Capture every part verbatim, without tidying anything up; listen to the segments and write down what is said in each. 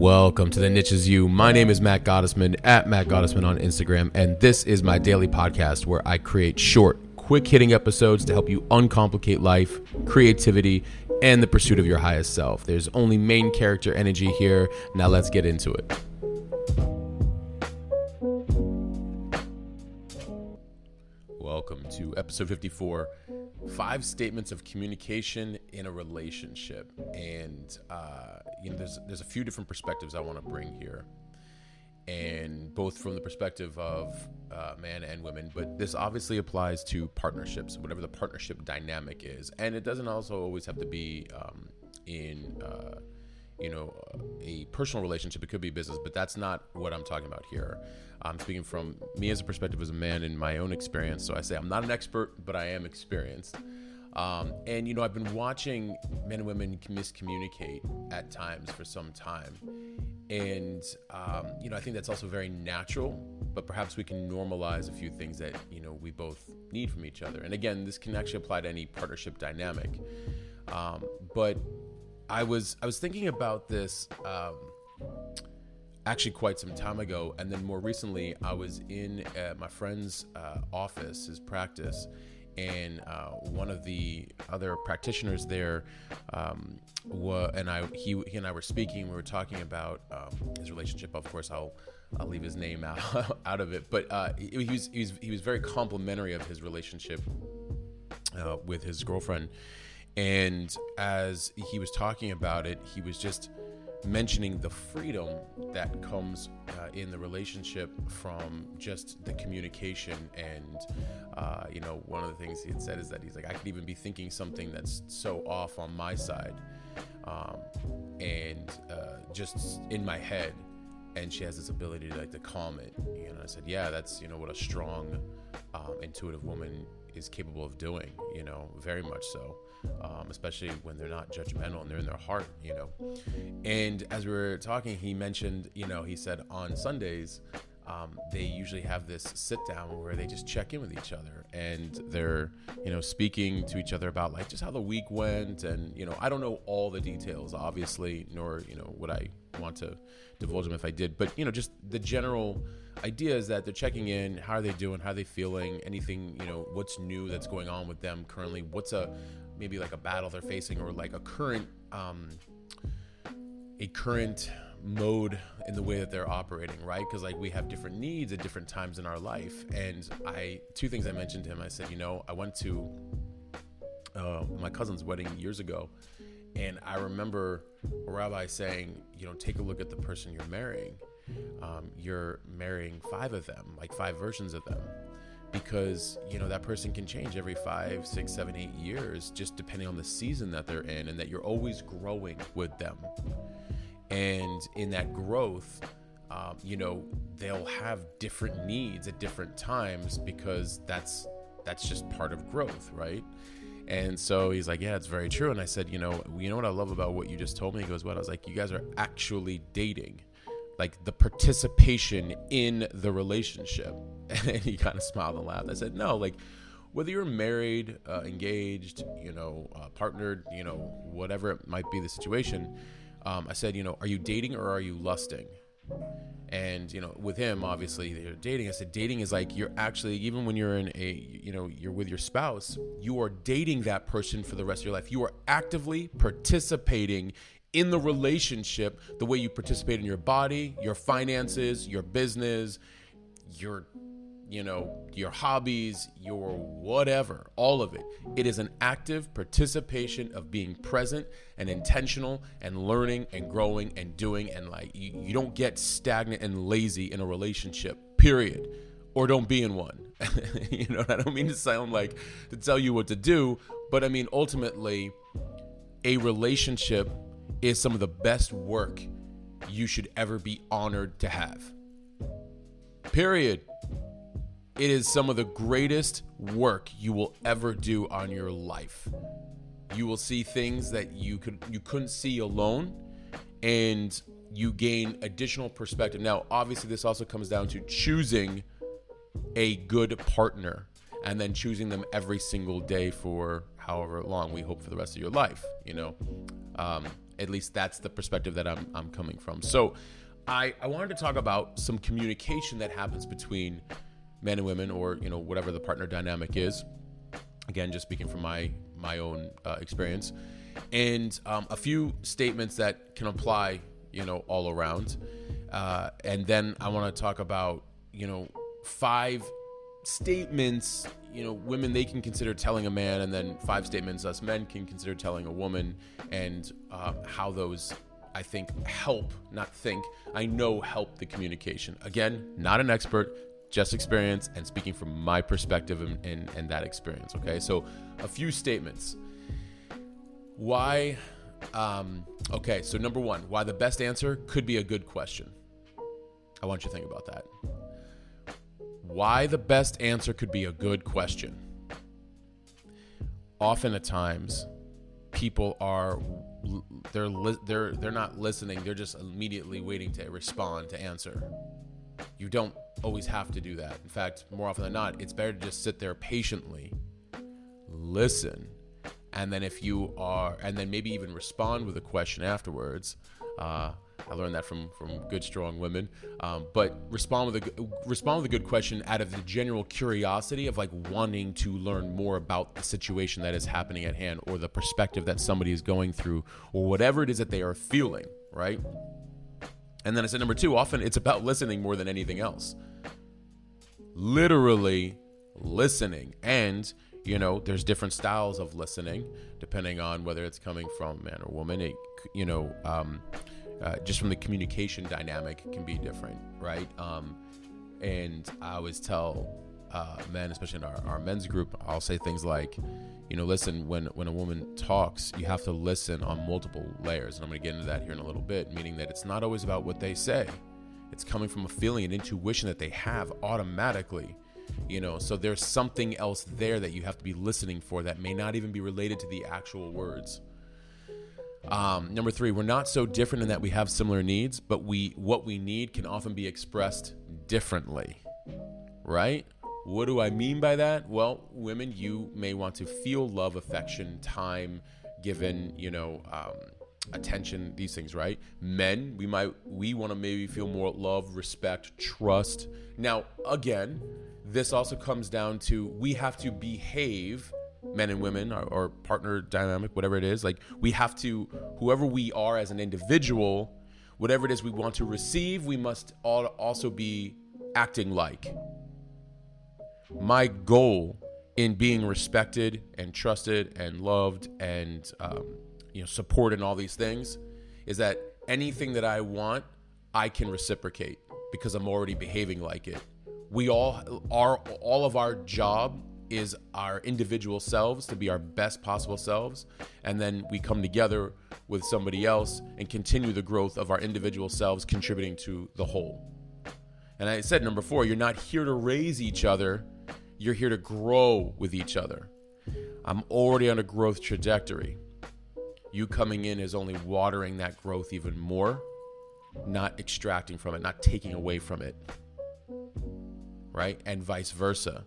Welcome to The Niche Is You. My name is Matt Gottesman, at Matt Gottesman on Instagram, and this is my daily podcast where I create short, quick-hitting episodes to help you uncomplicate life, creativity, and the pursuit of your highest self. There's only main character energy here. Now let's get into it. Welcome to episode fifty-four, five statements of communication in a relationship. And uh, you know, there's there's a few different perspectives I want to bring here, and both from the perspective of uh, man and women, but this obviously applies to partnerships, whatever the partnership dynamic is. And it doesn't also always have to be um, in, uh, you know, a personal relationship. It could be business, but that's not what I'm talking about here. I'm speaking from me as a perspective as a man in my own experience. So I say I'm not an expert, but I am experienced. Um, and, you know, I've been watching men and women miscommunicate at times for some time. And, um, you know, I think that's also very natural, but perhaps we can normalize a few things that, you know, we both need from each other. And again, this can actually apply to any partnership dynamic. Um, but I was, I was thinking about this, um, actually quite some time ago. And then more recently, I was in uh, my friend's, uh, office, his practice. And uh, one of the other practitioners there, um, wa- and I, he, he and I were speaking. We were talking about um, his relationship. Of course, I'll I'll leave his name out out of it. But uh, he, he was he was he was very complimentary of his relationship uh, with his girlfriend. And as he was talking about it, he was just mentioning the freedom that comes uh, in the relationship from just the communication. And uh, you know, one of the things he had said is that he's like, I could even be thinking something that's so off on my side, um, and uh, just in my head, and she has this ability to like to calm it. And I said, yeah, that's, you know, what a strong, um, intuitive woman is capable of doing, you know, very much so. Um, especially when they're not judgmental and they're in their heart, you know. And as we were talking, he mentioned, you know, he said on Sundays, um, they usually have this sit down where they just check in with each other, and they're, you know, speaking to each other about like just how the week went. And, you know, I don't know all the details, obviously, nor, you know, would I want to divulge them if I did, but, you know, just the general idea is that they're checking in. How are they doing? How are they feeling? Anything, you know, what's new that's going on with them currently? What's a, maybe like a battle they're facing, or like a current, um, a current mode in the way that they're operating, right? Because like we have different needs at different times in our life. And I, two things I mentioned to him. I said, you know, I went to uh, my cousin's wedding years ago, and I remember a rabbi saying, you know, take a look at the person you're marrying. Um, you're marrying five of them, like five versions of them. Because, you know, that person can change every five, six, seven, eight years, just depending on the season that they're in, and that you're always growing with them. And in that growth, um, you know, they'll have different needs at different times, because that's that's just part of growth, right? And so he's like, yeah, it's very true. And I said, you know, you know what I love about what you just told me? He goes, what? I was like, you guys are actually dating. Like the participation in the relationship. And he kind of smiled and laughed. I said, no, like whether you're married, uh, engaged, you know, uh, partnered, you know, whatever it might be the situation. Um, I said, you know, are you dating or are you lusting? And, you know, with him, obviously they're dating. I said, dating is like, you're actually, even when you're in a, you know, you're with your spouse, you are dating that person for the rest of your life. You are actively participating in the relationship, the way you participate in your body, your finances, your business, your, you know, your hobbies, your whatever, all of it. It is an active participation of being present and intentional and learning and growing and doing. And like, you, you don't get stagnant and lazy in a relationship, period. Or don't be in one. You know, I don't mean to sound like to tell you what to do, but I mean, ultimately, a relationship is some of the best work you should ever be honored to have. Period. It is some of the greatest work you will ever do on your life. You will see things that you could you couldn't see alone, and you gain additional perspective. Now, obviously, this also comes down to choosing a good partner and then choosing them every single day for however long we hope for the rest of your life, you know. Um, At least that's the perspective that I'm, I'm coming from. So I, I wanted to talk about some communication that happens between men and women, or, you know, whatever the partner dynamic is. Again, just speaking from my, my own uh, experience, and um, a few statements that can apply, you know, all around. Uh, and then I want to talk about, you know, five statements, you know, women, they can consider telling a man, and then five statements us men can consider telling a woman, and uh, how those, I think, help, not think, I know help the communication. Again, not an expert, just experience, and speaking from my perspective and, and, and that experience. Okay, so a few statements. Why, um, okay, so number one, why the best answer could be a good question. I want you to think about that. Why the best answer could be a good question. Often at times, people are, they're, li- they're, they're not listening. They're just immediately waiting to respond, to answer. You don't always have to do that. In fact, more often than not, it's better to just sit there patiently, listen, and then if you are, and then maybe even respond with a question afterwards. Uh, I learned that from, from good, strong women. Um, but respond with a respond with a good question out of the general curiosity of like wanting to learn more about the situation that is happening at hand, or the perspective that somebody is going through, or whatever it is that they are feeling, right? And then I said, number two, often it's about listening more than anything else. Literally listening. And, you know, there's different styles of listening, depending on whether it's coming from man or woman. It, you know, um, uh, just from the communication dynamic, it can be different, right? Um, and I always tell uh, men, especially in our, our men's group, I'll say things like, you know, listen, when, when a woman talks, you have to listen on multiple layers. And I'm going to get into that here in a little bit, meaning that it's not always about what they say. It's coming from a feeling and intuition that they have automatically, you know, so there's something else there that you have to be listening for that may not even be related to the actual words. Um, number three, we're not so different in that we have similar needs, but we, what we need can often be expressed differently, right? What do I mean by that? Well, women, you may want to feel love, affection, time given, you know, um, attention, these things, right? Men, we might, we want to maybe feel more love, respect, trust. Now, again, this also comes down to, we have to behave, men and women, or, or partner dynamic, whatever it is. Like we have to, whoever we are as an individual, whatever it is we want to receive, we must all also be acting like. My goal in being respected and trusted and loved and, um, you know, support and all these things is that anything that I want, I can reciprocate because I'm already behaving like it. We all are, all of our job is our individual selves to be our best possible selves. And then we come together with somebody else and continue the growth of our individual selves, contributing to the whole. And I said, number four, you're not here to raise each other. You're here to grow with each other. I'm already on a growth trajectory. You coming in is only watering that growth even more, not extracting from it, not taking away from it, right? And vice versa.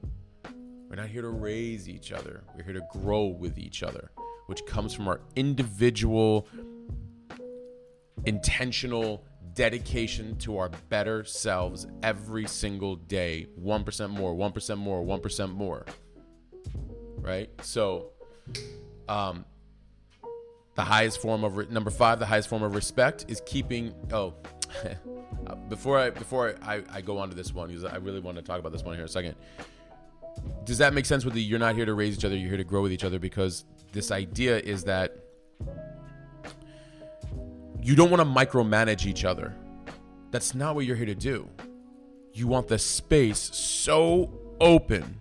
We're not here to raise each other. We're here to grow with each other, which comes from our individual, intentional dedication to our better selves every single day. one percent more, one percent more, one percent more, right? So, um, the highest form of, re- number five, the highest form of respect is keeping, oh, before I, before I, I go on to this one, because I really want to talk about this one here in a second. Does that make sense with the, you're not here to raise each other, you're here to grow with each other? Because this idea is that you don't want to micromanage each other. That's not what you're here to do. You want the space so open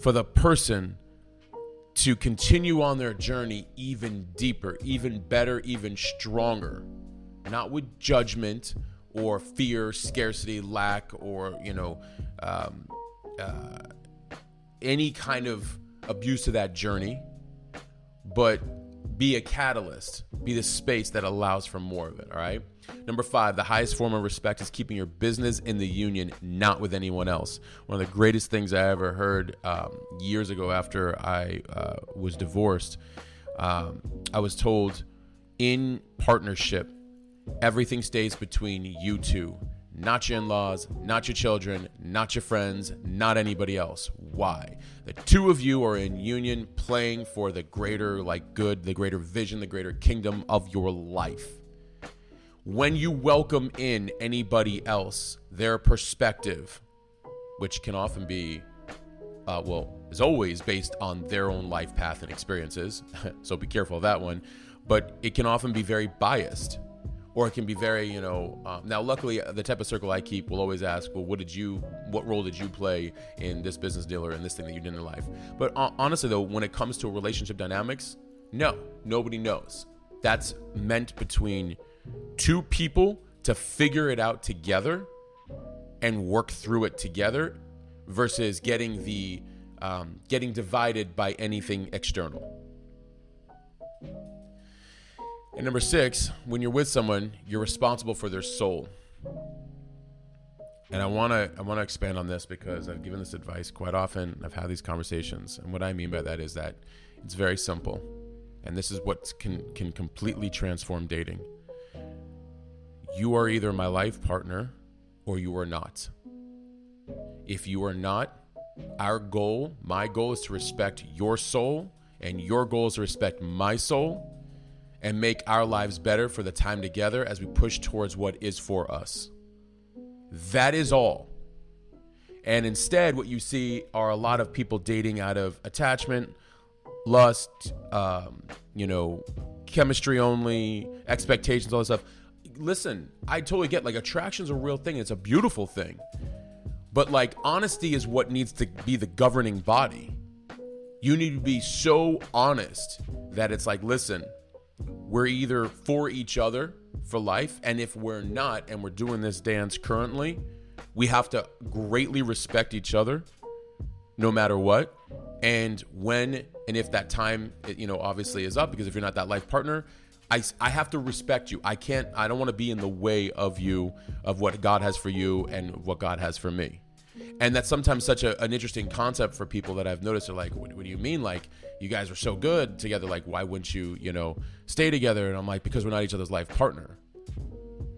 for the person to continue on their journey even deeper, even better, even stronger. Not with judgment or fear, scarcity, lack, or, you know, um, uh, any kind of abuse to that journey, but be a catalyst, be the space that allows for more of it, all right? Number five, the highest form of respect is keeping your business in the union, not with anyone else. One of the greatest things I ever heard um, years ago after I uh, was divorced, um, I was told in partnership. Everything stays between you two. Not your in-laws, not your children, not your friends, not anybody else. Why? The two of you are in union playing for the greater like good, the greater vision, the greater kingdom of your life. When you welcome in anybody else, their perspective, which can often be, uh, well, is always based on their own life path and experiences, so be careful of that one, but it can often be very biased. Or it can be very, you know, um, now luckily the type of circle I keep will always ask, well, what did you, what role did you play in this business deal or in this thing that you did in life? But uh, honestly though, when it comes to relationship dynamics, no, nobody knows. That's meant between two people to figure it out together and work through it together versus getting the, um, getting divided by anything external. And number six, when you're with someone, you're responsible for their soul. And I want to I want to expand on this because I've given this advice quite often. I've had these conversations. And what I mean by that is that it's very simple. And this is what can, can completely transform dating. You are either my life partner or you are not. If you are not, our goal, my goal is to respect your soul and your goal is to respect my soul. And make our lives better for the time together as we push towards what is for us. That is all. And instead, what you see are a lot of people dating out of attachment, lust, um, you know, chemistry only, expectations, all that stuff. Listen, I totally get like attraction's a real thing. It's a beautiful thing. But like honesty is what needs to be the governing body. You need to be so honest that it's like, listen, we're either for each other for life, and if we're not, and we're doing this dance currently, we have to greatly respect each other no matter what. And when and if that time, you know, obviously is up, because if you're not that life partner, I, I have to respect you. I can't, I don't want to be in the way of you, of what God has for you and what God has for me. And that's sometimes such a, an interesting concept for people that I've noticed are like, what, what do you mean? Like, you guys are so good together. Like, why wouldn't you, you know, stay together? And I'm like, because we're not each other's life partner.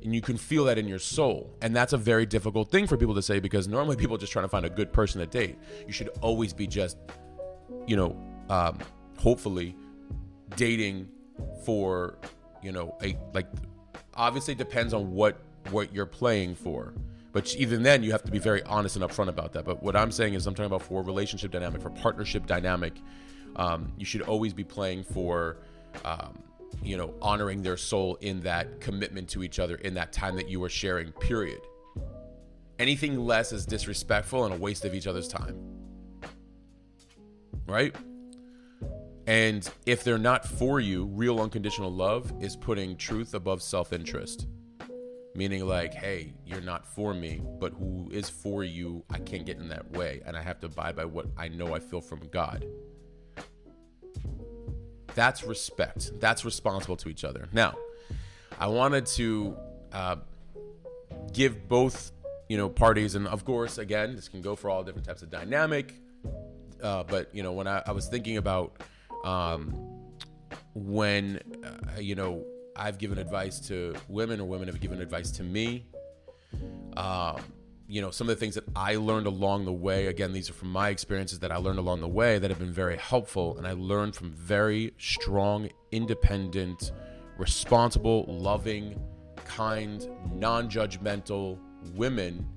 And you can feel that in your soul. And that's a very difficult thing for people to say, because normally people are just trying to find a good person to date. You should always be just, you know, um, hopefully dating for, you know, a like, obviously it depends on what, what you're playing for. But even then, you have to be very honest and upfront about that. But what I'm saying is I'm talking about for relationship dynamic, for partnership dynamic. Um, you should always be playing for, um, you know, honoring their soul in that commitment to each other, in that time that you are sharing, period. Anything less is disrespectful and a waste of each other's time. Right? And if they're not for you, real unconditional love is putting truth above self-interest. Meaning like, hey, you're not for me, but who is for you, I can't get in that way. And I have to abide by what I know I feel from God. That's respect. That's responsible to each other. Now, I wanted to uh, give both, you know, parties. And of course, again, this can go for all different types of dynamic. Uh, but, you know, when I, I was thinking about um, when, uh, you know, I've given advice to women or women have given advice to me. Uh, you know, some of the things that I learned along the way, again, these are from my experiences that I learned along the way that have been very helpful. And I learned from very strong, independent, responsible, loving, kind, non-judgmental women.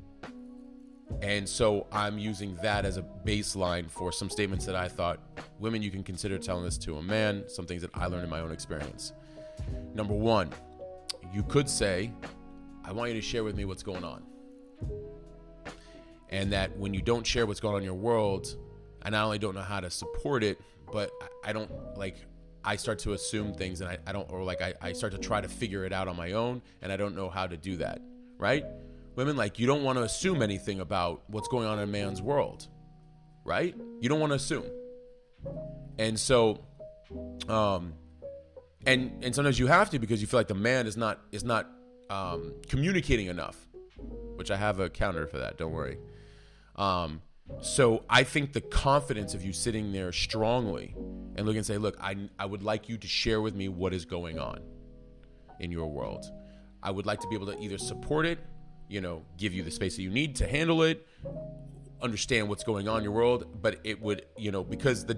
And so I'm using that as a baseline for some statements that I thought, women, you can consider telling this to a man, some things that I learned in my own experience. Number one, you could say, I want you to share with me what's going on. And that when you don't share what's going on in your world, I not only don't know how to support it, but I don't like, I start to assume things and I, I don't, or like I, I start to try to figure it out on my own and I don't know how to do that, right? Women, like you don't want to assume anything about what's going on in a man's world, right? You don't want to assume. And so, um, And and sometimes you have to because you feel like the man is not is not um, communicating enough, which I have a counter for that. Don't worry. Um, so I think the confidence of you sitting there strongly and looking and say, look, I I would like you to share with me what is going on. in your world. I would like to be able to either support it, you know, give you the space that you need to handle it, understand what's going on in your world, but it would, you know, because the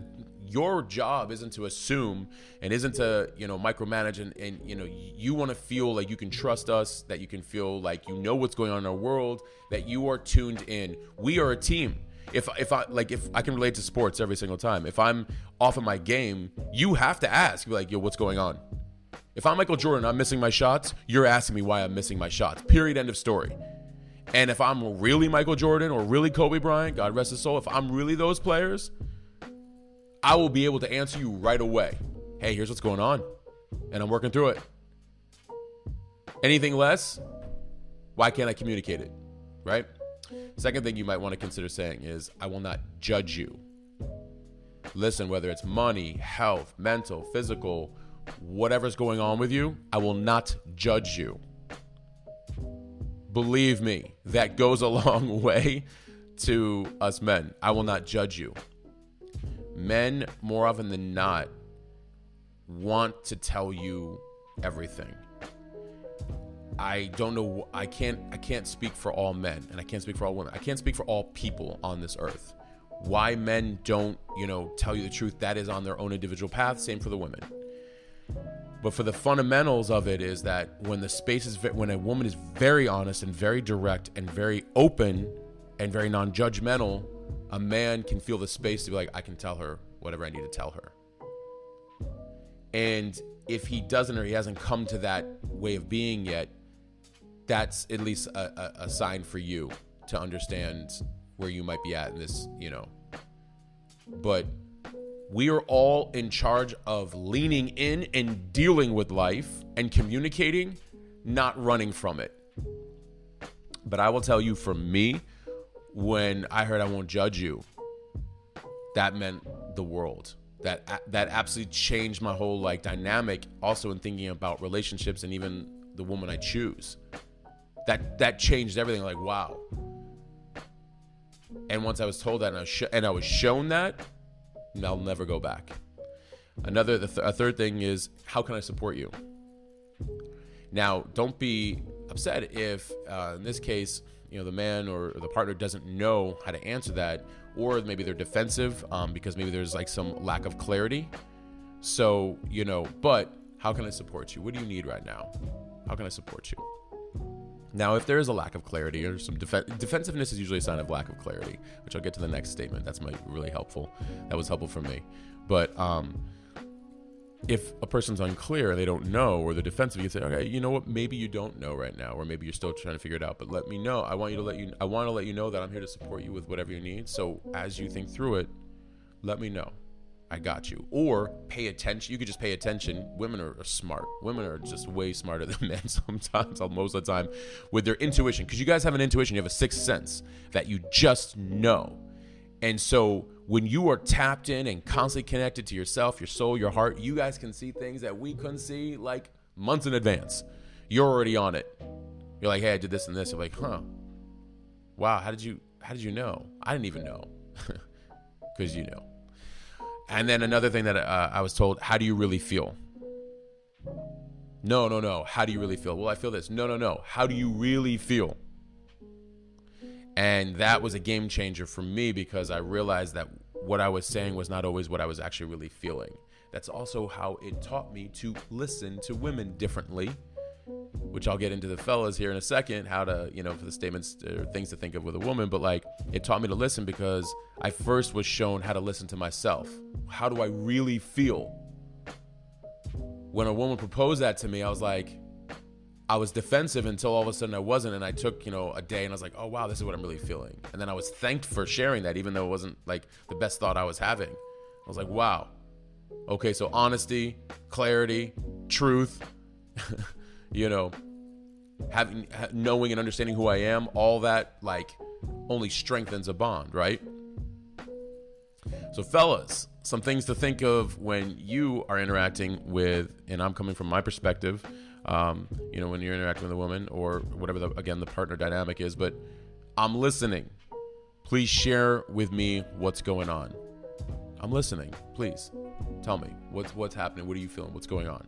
your job isn't to assume and isn't to, you know, micromanage and, and you know, you want to feel like you can trust us, that you can feel like you know what's going on in our world, that you are tuned in. We are a team. If if I like if I can relate to sports every single time. If I'm off of my game, you have to ask. You're like, yo, what's going on? If I'm Michael Jordan, I'm missing my shots, you're asking me why I'm missing my shots. Period. End of story. And if I'm really Michael Jordan or really Kobe Bryant, God rest his soul, if I'm really those players, I will be able to answer you right away. Hey, here's what's going on. And I'm working through it. Anything less? Why can't I communicate it? Right? Second thing you might want to consider saying is, I will not judge you. Listen, whether it's money, health, mental, physical, whatever's going on with you, I will not judge you. Believe me, that goes a long way to us men. I will not judge you. Men, more often than not, want to tell you everything. I don't know. I can't I can't speak for all men, and I can't speak for all women. I can't speak for all people on this earth. Why men don't, you know, tell you the truth, that is on their own individual path. Same for the women. But for the fundamentals of it is that when the space is, when a woman is very honest and very direct and very open and very non-judgmental, a man can feel the space to be like, I can tell her whatever I need to tell her. And if he doesn't, or he hasn't come to that way of being yet, that's at least a, a, a sign for you to understand where you might be at in this, you know. But we are all in charge of leaning in and dealing with life and communicating, not running from it. But I will tell you, for me, when I heard I won't judge you, that meant the world. That that absolutely changed my whole like dynamic, also in thinking about relationships and even the woman I choose. That that changed everything. Like, wow. And once I was told that, and I was, sh- and I was shown that, I'll never go back. Another, the th- a third thing is, how can I support you? Now, don't be upset if, uh, in this case, you know, the man or, or the partner doesn't know how to answer that, or maybe they're defensive um, because maybe there's like some lack of clarity. So, you know, but how can I support you? What do you need right now? How can I support you? Now, if there is a lack of clarity or some def- defensiveness is usually a sign of lack of clarity, which I'll get to the next statement. That's my really helpful. That was helpful for me. But um, if a person's unclear, they don't know, or they're defensive, you can say, okay, you know what? Maybe you don't know right now, or maybe you're still trying to figure it out, but let me know. I want you to let you, I want to let you know that I'm here to support you with whatever you need. So as you think through it, let me know. I got you. Or pay attention. You could just pay attention. Women are, are smart. Women are just way smarter than men sometimes, most of the time, with their intuition. Because you guys have an intuition. You have a sixth sense that you just know. And so when you are tapped in and constantly connected to yourself, your soul, your heart, you guys can see things that we couldn't see like months in advance. You're already on it. You're like, hey, I did this and this. You're like, huh. Wow, how did you, how did you know? I didn't even know. Because you know. And then another thing that uh, I was told, how do you really feel? No, no, no. How do you really feel? Well, I feel this. No, no, no. How do you really feel? And that was a game changer for me, because I realized that what I was saying was not always what I was actually really feeling. That's also how it taught me to listen to women differently, which I'll get into the fellas here in a second, how to, you know, for the statements or things to think of with a woman. But like, it taught me to listen, because I first was shown how to listen to myself. How do I really feel? When a woman proposed that to me, I was like, I was defensive until all of a sudden I wasn't. And I took, you know, a day and I was like, oh, wow, this is what I'm really feeling. And then I was thanked for sharing that, even though it wasn't like the best thought I was having. I was like, wow. Okay. So honesty, clarity, truth, you know, having, knowing and understanding who I am, all that like only strengthens a bond, right? So fellas, some things to think of when you are interacting with, and I'm coming from my perspective, um, you know, when you're interacting with a woman or whatever, the, again, the partner dynamic is, but I'm listening. Please share with me what's going on. I'm listening. Please tell me what's, what's happening. What are you feeling? What's going on?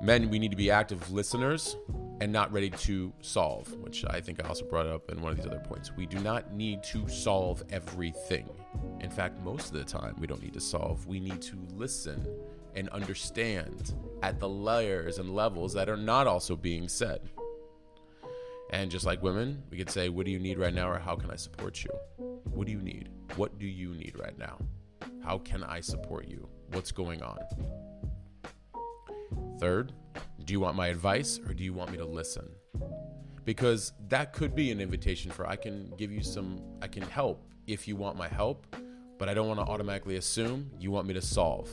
men, we need to be active listeners and not ready to solve, which I think I also brought up in one of these other points. We do not need to solve everything. In fact, most of the time we don't need to solve. We need to listen and understand at the layers and levels that are not also being said. And just like women, we could say, what do you need right now, or how can I support you? What do you need? What do you need right now? How can I support you? What's going on? Third, do you want my advice, or do you want me to listen? Because that could be an invitation for, I can give you some, I can help if you want my help, but I don't want to automatically assume you want me to solve,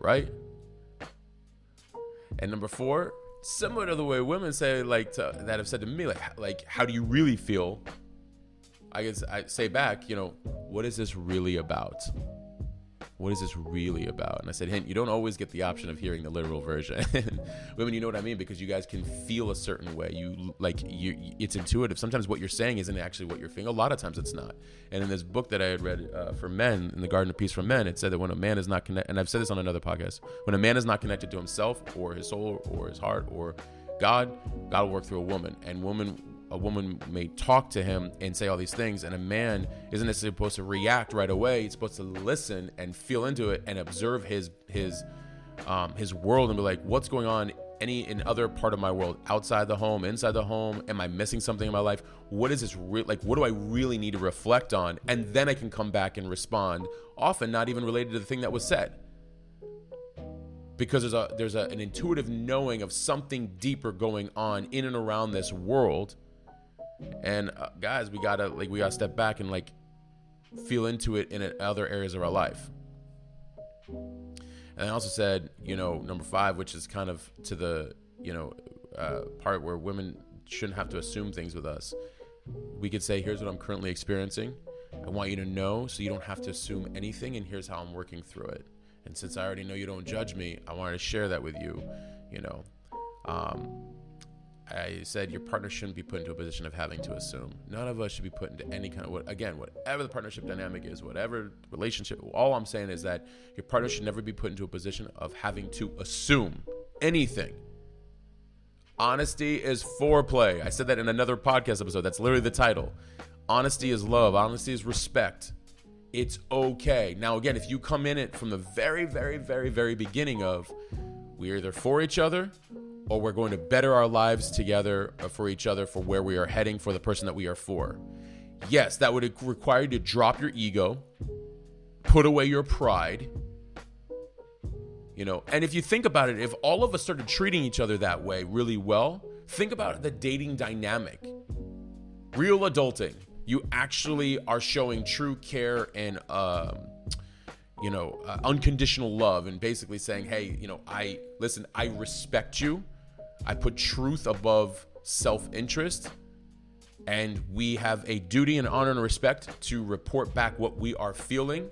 right? And number four, similar to the way women say, like to, that have said to me, like, like, how do you really feel? I guess I say back, you know, what is this really about? What is this really about? And I said, hint, you don't always get the option of hearing the literal version. Women, you know what I mean? Because you guys can feel a certain way. You like you, it's intuitive. Sometimes what you're saying isn't actually what you're feeling. A lot of times it's not. And in this book that I had read uh, for men, in the Garden of Peace for men, it said that when a man is not connected, and I've said this on another podcast, when a man is not connected to himself or his soul or his heart or God, God will work through a woman. And woman, a woman may talk to him and say all these things, and a man isn't necessarily supposed to react right away. He's supposed to listen and feel into it and observe his his um, his world and be like, what's going on any in other part of my world, outside the home, inside the home? Am I missing something in my life? What is this re- like? What do I really need to reflect on? And then I can come back and respond, often not even related to the thing that was said. Because there's a there's a, an intuitive knowing of something deeper going on in and around this world. And uh, guys, we gotta like we gotta step back and like feel into it in other areas of our life. And I also said, you know, number five, which is kind of to the you know uh, part where women shouldn't have to assume things with us. We could say, here's what I'm currently experiencing. I want you to know, so you don't have to assume anything. And here's how I'm working through it. And since I already know you don't judge me, I wanted to share that with you. You know. Um, I said your partner shouldn't be put into a position of having to assume. None of us should be put into any kind of, what again, whatever the partnership dynamic is, whatever relationship, all I'm saying is that your partner should never be put into a position of having to assume anything. Honesty is foreplay. I said that in another podcast episode. That's literally the title. Honesty is love. Honesty is respect. It's okay. Now, again, if you come in it from the very, very, very, very beginning of, we're either for each other, or we're going to better our lives together for each other, for where we are heading, for the person that we are for. Yes, that would require you to drop your ego, put away your pride, you know. And if you think about it, if all of us started treating each other that way really well, think about the dating dynamic. Real adulting. You actually are showing true care and, um, you know, uh, unconditional love, and basically saying, hey, you know, I listen, I respect you. I put truth above self-interest, and we have a duty and honor and respect to report back what we are feeling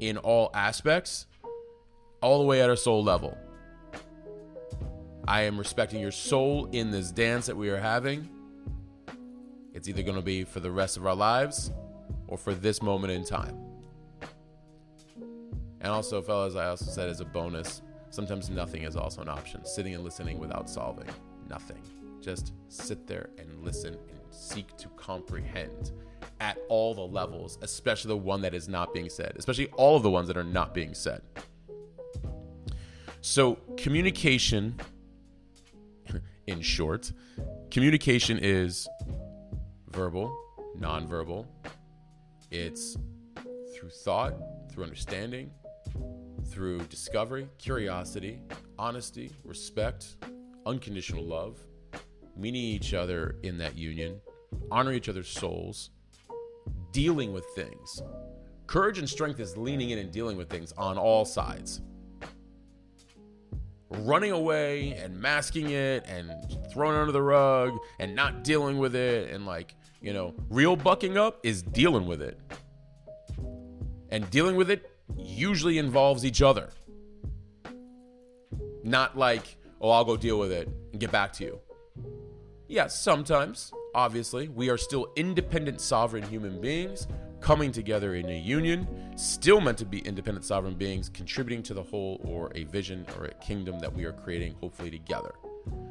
in all aspects, all the way at our soul level. I am respecting your soul in this dance that we are having. It's either going to be for the rest of our lives or for this moment in time. And also, fellas, I also said as a bonus, sometimes nothing is also an option. Sitting and listening without solving. Nothing. Just sit there and listen and seek to comprehend at all the levels, especially the one that is not being said, especially all of the ones that are not being said. So communication, in short, communication is verbal, nonverbal. It's through thought, through understanding, through discovery, curiosity, honesty, respect, unconditional love, meeting each other in that union, honoring each other's souls, dealing with things. Courage and strength is leaning in and dealing with things on all sides. Running away and masking it and throwing it under the rug and not dealing with it, and like, you know, real bucking up is dealing with it. And dealing with it usually involves each other. Not like, oh, I'll go deal with it and get back to you. Yes, yeah, sometimes, obviously, we are still independent, sovereign human beings. coming together in a union, still meant to be independent sovereign beings, contributing to the whole or a vision or a kingdom that we are creating, hopefully together.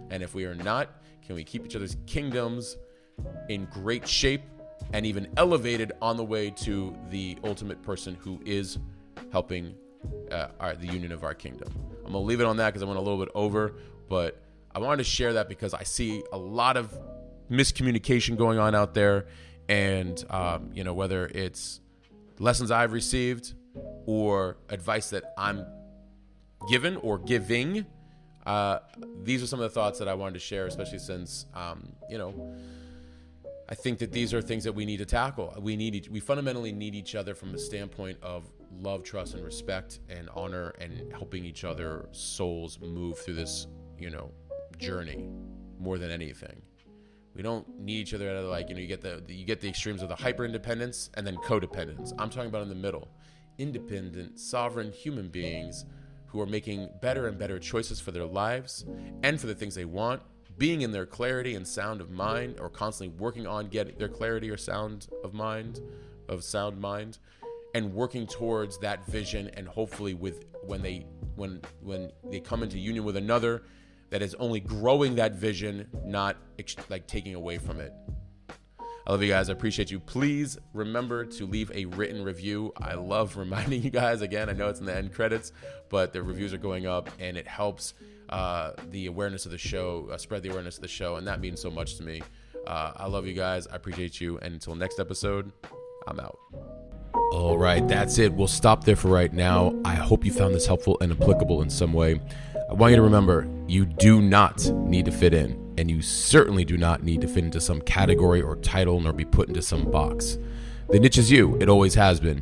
And if we are not, can we keep each other's kingdoms in great shape and even elevated on the way to the ultimate person who is helping uh, our, the union of our kingdom? I'm going to leave it on that because I went a little bit over, but I wanted to share that because I see a lot of miscommunication going on out there. And, um, you know, whether it's lessons I've received or advice that I'm given or giving, uh, these are some of the thoughts that I wanted to share, especially since, um, you know, I think that these are things that we need to tackle. We need, each, we fundamentally need each other from a standpoint of love, trust, and respect and honor and helping each other souls move through this, you know, journey more than anything. We don't need each other to, like, you know, you get the, the you get the extremes of the hyper independence and then codependence. I'm talking about in the middle, independent, sovereign human beings who are making better and better choices for their lives and for the things they want, being in their clarity and sound of mind, or constantly working on getting their clarity or sound of mind, of sound mind, and working towards that vision. And hopefully, with when they when when they come into union with another, that is only growing that vision, not ex- like taking away from it. I love you guys. I appreciate you. Please remember to leave a written review. I love reminding you guys again. I know it's in the end credits, but the reviews are going up and it helps uh, the awareness of the show, uh, spread the awareness of the show. And that means so much to me. Uh, I love you guys. I appreciate you. And until next episode, I'm out. All right, that's it. We'll stop there for right now. I hope you found this helpful and applicable in some way. I want you to remember, you do not need to fit in, and you certainly do not need to fit into some category or title nor be put into some box. The niche is you. It always has been.